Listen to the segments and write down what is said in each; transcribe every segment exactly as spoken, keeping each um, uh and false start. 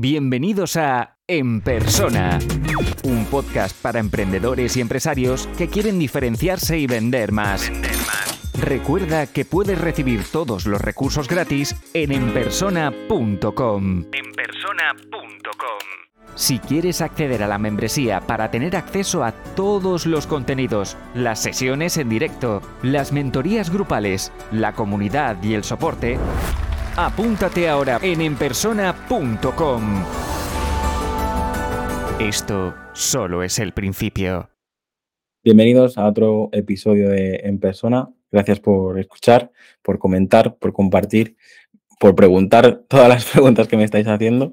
Bienvenidos a En Persona, un podcast para emprendedores y empresarios que quieren diferenciarse y vender más. Vender más. Recuerda que puedes recibir todos los recursos gratis en enpersona punto com. enpersona punto com. Si quieres acceder a la membresía para tener acceso a todos los contenidos, las sesiones en directo, las mentorías grupales, la comunidad y el soporte, apúntate ahora en enpersona punto com. Esto solo es el principio. Bienvenidos a otro episodio de En Persona. Gracias por escuchar, por comentar, por compartir, por preguntar todas las preguntas que me estáis haciendo.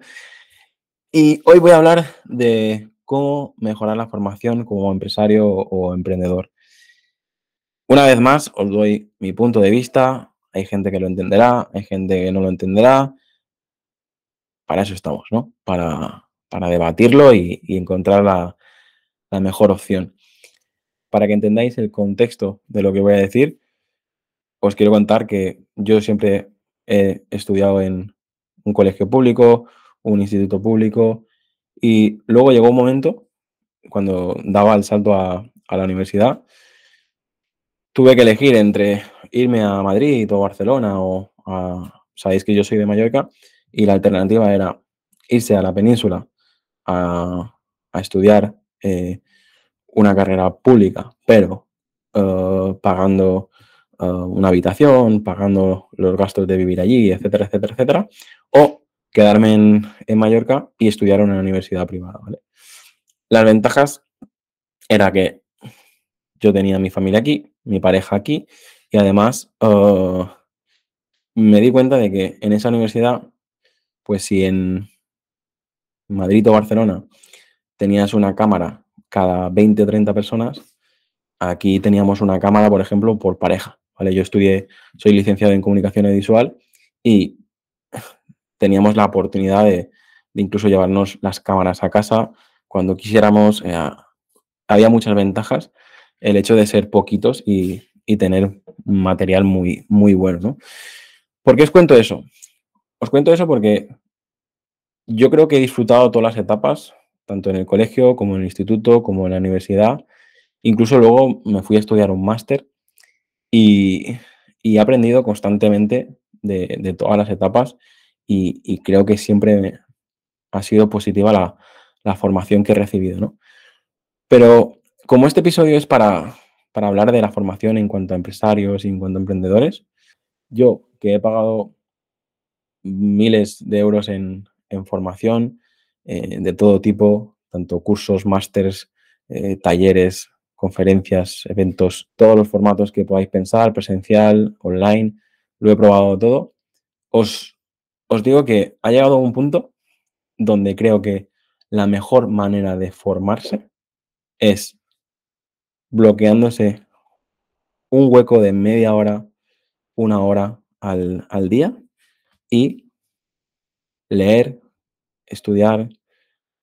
Y hoy voy a hablar de cómo mejorar la formación como empresario o emprendedor. Una vez más, os doy mi punto de vista. Hay gente que lo entenderá, hay gente que no lo entenderá. Para eso estamos, ¿no? Para, para debatirlo y, y encontrar la, la mejor opción. Para que entendáis el contexto de lo que voy a decir, os quiero contar que yo siempre he estudiado en un colegio público, un instituto público, y luego llegó un momento, cuando daba el salto a, a la universidad, tuve que elegir entre irme a Madrid o Barcelona o a... Sabéis que yo soy de Mallorca y la alternativa era irse a la península a, a estudiar eh, una carrera pública, pero uh, pagando uh, una habitación, pagando los gastos de vivir allí, etcétera, etcétera, etcétera, o quedarme en, en Mallorca y estudiar en una universidad privada, ¿vale? Las ventajas era que yo tenía mi familia aquí, mi pareja aquí, y además uh, me di cuenta de que en esa universidad, pues si en Madrid o Barcelona tenías una cámara cada veinte o treinta personas, aquí teníamos una cámara, por ejemplo, por pareja, ¿vale? Yo estudié, soy licenciado en comunicación audiovisual y teníamos la oportunidad de, de incluso llevarnos las cámaras a casa cuando quisiéramos. Eh, había muchas ventajas el hecho de ser poquitos y... y tener un material muy, muy bueno, ¿no? ¿Por qué os cuento eso? Os cuento eso porque yo creo que he disfrutado todas las etapas, tanto en el colegio, como en el instituto, como en la universidad. Incluso luego me fui a estudiar un máster y, y he aprendido constantemente de, de todas las etapas y, y creo que siempre ha sido positiva la, la formación que he recibido, ¿no? Pero como este episodio es para... para hablar de la formación en cuanto a empresarios y en cuanto a emprendedores, yo que he pagado miles de euros en, en formación eh, de todo tipo, tanto cursos, másters, eh, talleres, conferencias, eventos, todos los formatos que podáis pensar, presencial, online, lo he probado todo, os, os digo que ha llegado a un punto donde creo que la mejor manera de formarse es bloqueándose un hueco de media hora, una hora al, al día y leer, estudiar,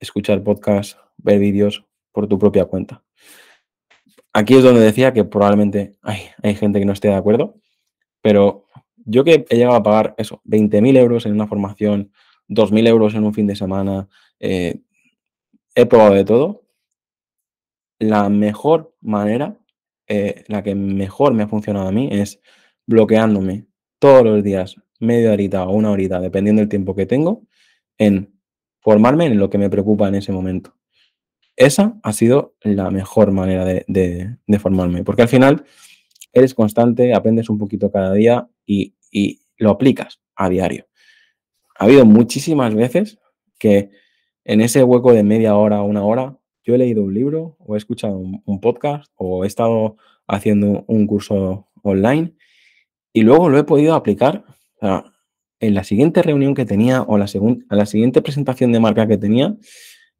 escuchar podcasts, ver vídeos por tu propia cuenta. Aquí es donde decía que probablemente hay, hay gente que no esté de acuerdo, pero yo que he llegado a pagar eso, veinte mil euros en una formación, dos mil euros en un fin de semana, eh, he probado de todo. La mejor manera, eh, la que mejor me ha funcionado a mí es bloqueándome todos los días, media horita o una horita, dependiendo del tiempo que tengo, en formarme en lo que me preocupa en ese momento. Esa ha sido la mejor manera de, de, de formarme, porque al final eres constante, aprendes un poquito cada día y, y lo aplicas a diario. Ha habido muchísimas veces que en ese hueco de media hora o una hora, yo he leído un libro o he escuchado un, un podcast o he estado haciendo un curso online y luego lo he podido aplicar, o sea, en la siguiente reunión que tenía o la, segun, la siguiente presentación de marca que tenía,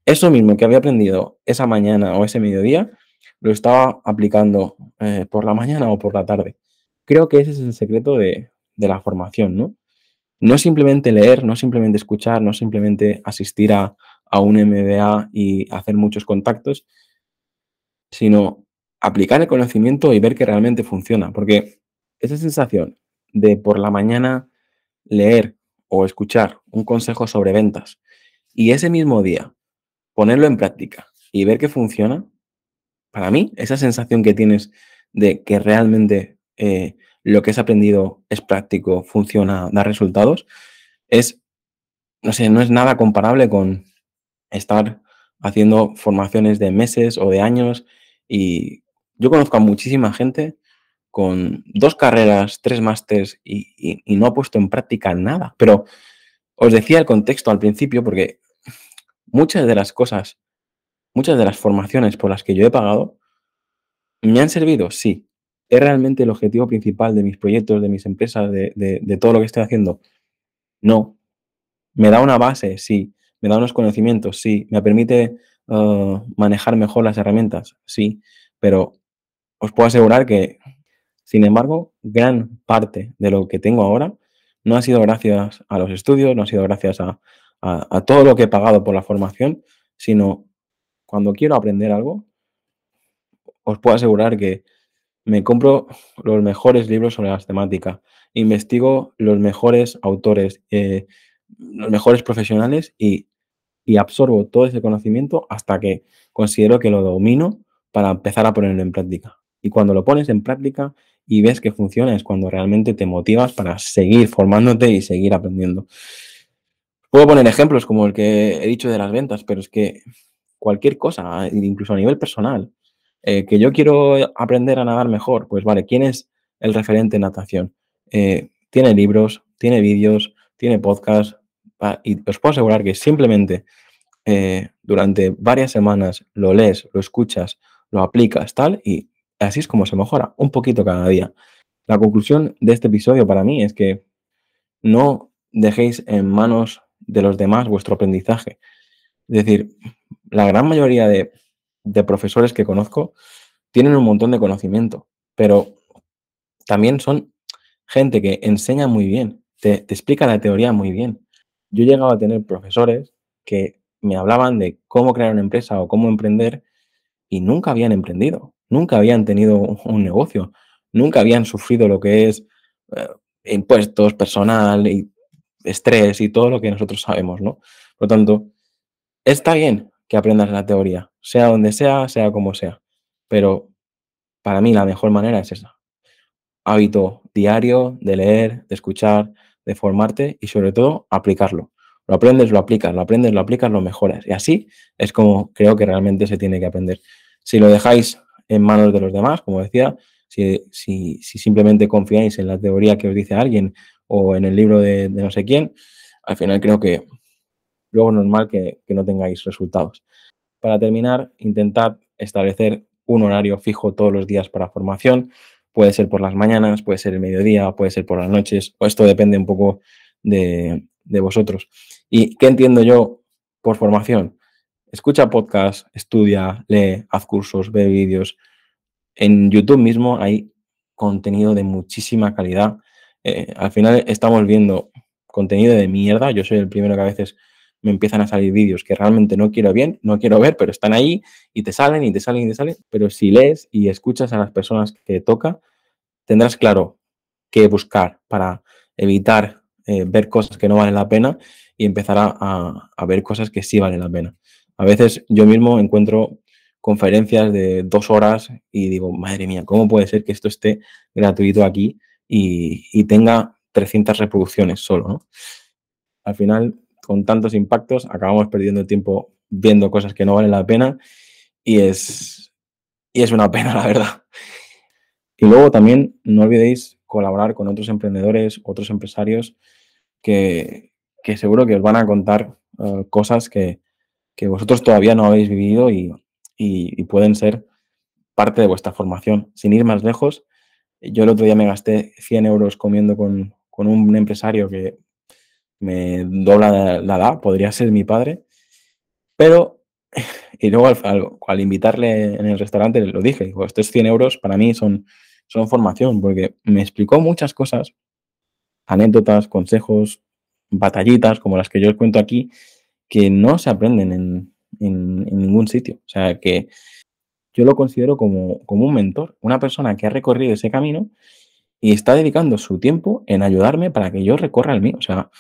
eso mismo que había aprendido esa mañana o ese mediodía, lo estaba aplicando eh, por la mañana o por la tarde. Creo que ese es el secreto de, de la formación, ¿no? No simplemente leer, no simplemente escuchar, no simplemente asistir a... a un M B A y hacer muchos contactos, sino aplicar el conocimiento y ver que realmente funciona. Porque esa sensación de por la mañana leer o escuchar un consejo sobre ventas y ese mismo día ponerlo en práctica y ver que funciona, para mí esa sensación que tienes de que realmente eh, lo que has aprendido es práctico, funciona, da resultados, es, no sé, no es nada comparable con estar haciendo formaciones de meses o de años. Y yo conozco a muchísima gente con dos carreras, tres másters y, y, y no ha puesto en práctica nada. Pero os decía el contexto al principio porque muchas de las cosas, muchas de las formaciones por las que yo he pagado me han servido, sí. Es realmente el objetivo principal de mis proyectos, de mis empresas, de, de, de todo lo que estoy haciendo. No. Me da una base, sí. Me da unos conocimientos, sí. Me permite uh, manejar mejor las herramientas, sí. Pero os puedo asegurar que, sin embargo, gran parte de lo que tengo ahora no ha sido gracias a los estudios, no ha sido gracias a, a, a todo lo que he pagado por la formación, sino cuando quiero aprender algo, os puedo asegurar que me compro los mejores libros sobre las temáticas, investigo los mejores autores, eh, los mejores profesionales y, y absorbo todo ese conocimiento hasta que considero que lo domino para empezar a ponerlo en práctica. Y cuando lo pones en práctica y ves que funciona es cuando realmente te motivas para seguir formándote y seguir aprendiendo. Puedo poner ejemplos como el que he dicho de las ventas, pero es que cualquier cosa, incluso a nivel personal, eh, que yo quiero aprender a nadar mejor, pues vale, ¿quién es el referente en natación? Eh, tiene libros, tiene vídeos, tiene podcasts, y os puedo asegurar que simplemente eh, durante varias semanas lo lees, lo escuchas, lo aplicas, tal, y así es como se mejora, un poquito cada día. La conclusión de este episodio para mí es que no dejéis en manos de los demás vuestro aprendizaje. Es decir, la gran mayoría de, de profesores que conozco tienen un montón de conocimiento, pero también son gente que enseña muy bien, te, te explica la teoría muy bien. Yo he llegado a tener profesores que me hablaban de cómo crear una empresa o cómo emprender y nunca habían emprendido. Nunca habían tenido un negocio, nunca habían sufrido lo que es eh, impuestos, personal, y estrés y todo lo que nosotros sabemos, ¿no? Por lo tanto, está bien que aprendas la teoría, sea donde sea, sea como sea, pero para mí la mejor manera es esa. Hábito diario de leer, de escuchar, de formarte y sobre todo aplicarlo. Lo aprendes, lo aplicas, lo aprendes, lo aplicas, lo mejoras. Y así es como creo que realmente se tiene que aprender. Si lo dejáis en manos de los demás, como decía, si, si, si simplemente confiáis en la teoría que os dice alguien o en el libro de, de no sé quién, al final creo que luego es normal que, que no tengáis resultados. Para terminar, intentad establecer un horario fijo todos los días para formación. Puede ser por las mañanas, puede ser el mediodía, puede ser por las noches, o esto depende un poco de, de vosotros. ¿Y qué entiendo yo por formación? Escucha podcasts, estudia, lee, haz cursos, ve vídeos. En YouTube mismo hay contenido de muchísima calidad. Eh, al final estamos viendo contenido de mierda. Yo soy el primero que a veces me empiezan a salir vídeos que realmente no quiero bien, no quiero ver, pero están ahí y te salen y te salen y te salen. Pero si lees y escuchas a las personas que toca, tendrás claro qué buscar para evitar eh, ver cosas que no valen la pena y empezar a, a, a ver cosas que sí valen la pena. A veces yo mismo encuentro conferencias de dos horas y digo, madre mía, ¿cómo puede ser que esto esté gratuito aquí y, y tenga trescientas reproducciones solo, ¿no? Al final, con tantos impactos, acabamos perdiendo tiempo viendo cosas que no valen la pena y es, y es una pena, la verdad. Y luego también no olvidéis colaborar con otros emprendedores, otros empresarios que, que seguro que os van a contar uh, cosas que que vosotros todavía no habéis vivido y, y, y pueden ser parte de vuestra formación. Sin ir más lejos, yo el otro día me gasté cien euros comiendo con, con un empresario que me dobla la edad, podría ser mi padre, pero... Y luego al, al, al invitarle en el restaurante lo dije, digo, estos cien euros para mí son, son formación, porque me explicó muchas cosas, anécdotas, consejos, batallitas como las que yo os cuento aquí, que no se aprenden en, en, en ningún sitio. O sea, que yo lo considero como, como un mentor, una persona que ha recorrido ese camino y está dedicando su tiempo en ayudarme para que yo recorra el mío. O sea,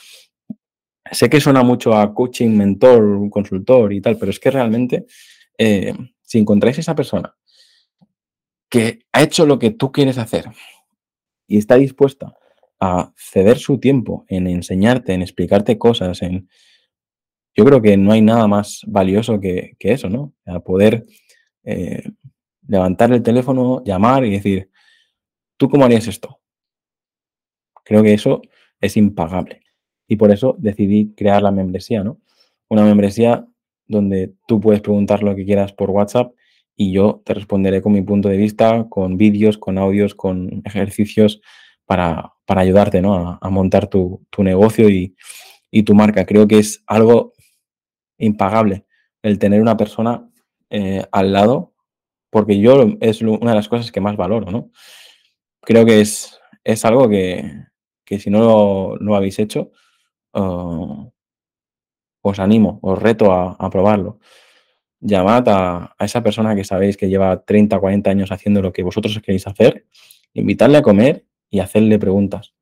sé que suena mucho a coaching, mentor, consultor y tal, pero es que realmente eh, si encontráis esa persona que ha hecho lo que tú quieres hacer y está dispuesta a ceder su tiempo en enseñarte, en explicarte cosas, en... yo creo que no hay nada más valioso que, que eso, ¿no? A poder eh, levantar el teléfono, llamar y decir, ¿tú cómo harías esto? Creo que eso es impagable. Y por eso decidí crear la membresía, ¿no? Una membresía donde tú puedes preguntar lo que quieras por WhatsApp y yo te responderé con mi punto de vista, con vídeos, con audios, con ejercicios para, para ayudarte, ¿no? A, a montar tu, tu negocio y, y tu marca. Creo que es algo impagable el tener una persona eh, al lado, porque yo es lo, una de las cosas que más valoro, ¿no? Creo que es, es algo que, que si no lo, lo habéis hecho, uh, os animo, os reto a, a probarlo. Llamad a, a esa persona que sabéis que lleva treinta, cuarenta años haciendo lo que vosotros queréis hacer, invitarle a comer y hacerle preguntas.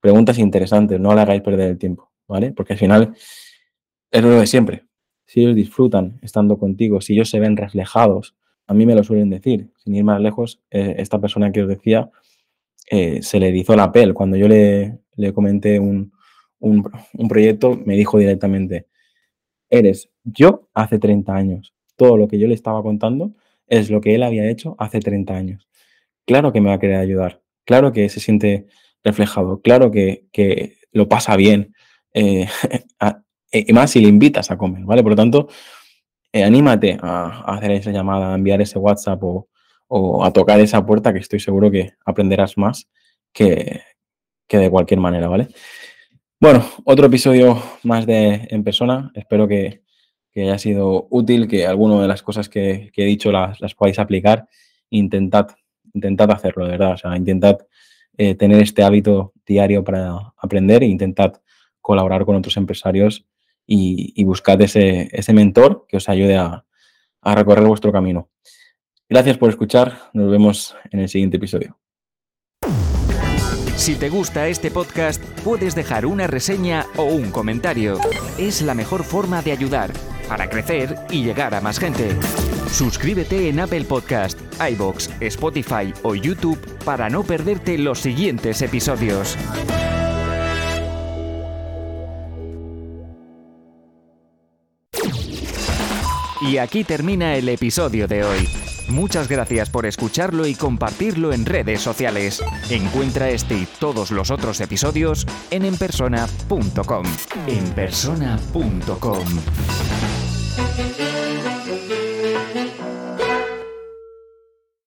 Preguntas interesantes, no le hagáis perder el tiempo, ¿vale? Porque al final es lo de siempre. Si ellos disfrutan estando contigo, si ellos se ven reflejados, a mí me lo suelen decir. Sin ir más lejos, eh, esta persona que os decía eh, se le erizó la piel. Cuando yo le, le comenté un, un, un proyecto, me dijo directamente, eres yo hace treinta años. Todo lo que yo le estaba contando es lo que él había hecho hace treinta años. Claro que me va a querer ayudar, claro que se siente reflejado, claro que, que lo pasa bien, eh, a, y más si le invitas a comer, ¿vale? Por lo tanto, eh, anímate a, a hacer esa llamada, a enviar ese WhatsApp o, o a tocar esa puerta, que estoy seguro que aprenderás más que, que de cualquier manera, ¿vale? Bueno, otro episodio más de En Persona, espero que que haya sido útil, que alguna de las cosas que, que he dicho las, las podáis aplicar. Intentad, intentad hacerlo, de verdad. O sea, intentad eh, tener este hábito diario para aprender e intentad colaborar con otros empresarios y, y buscad ese, ese mentor que os ayude a, a recorrer vuestro camino. Gracias por escuchar. Nos vemos en el siguiente episodio. Si te gusta este podcast, puedes dejar una reseña o un comentario. Es la mejor forma de ayudar para crecer y llegar a más gente. Suscríbete en Apple Podcast, iVoox, Spotify o YouTube para no perderte los siguientes episodios. Y aquí termina el episodio de hoy. Muchas gracias por escucharlo y compartirlo en redes sociales. Encuentra este y todos los otros episodios en enpersona punto com. enpersona punto com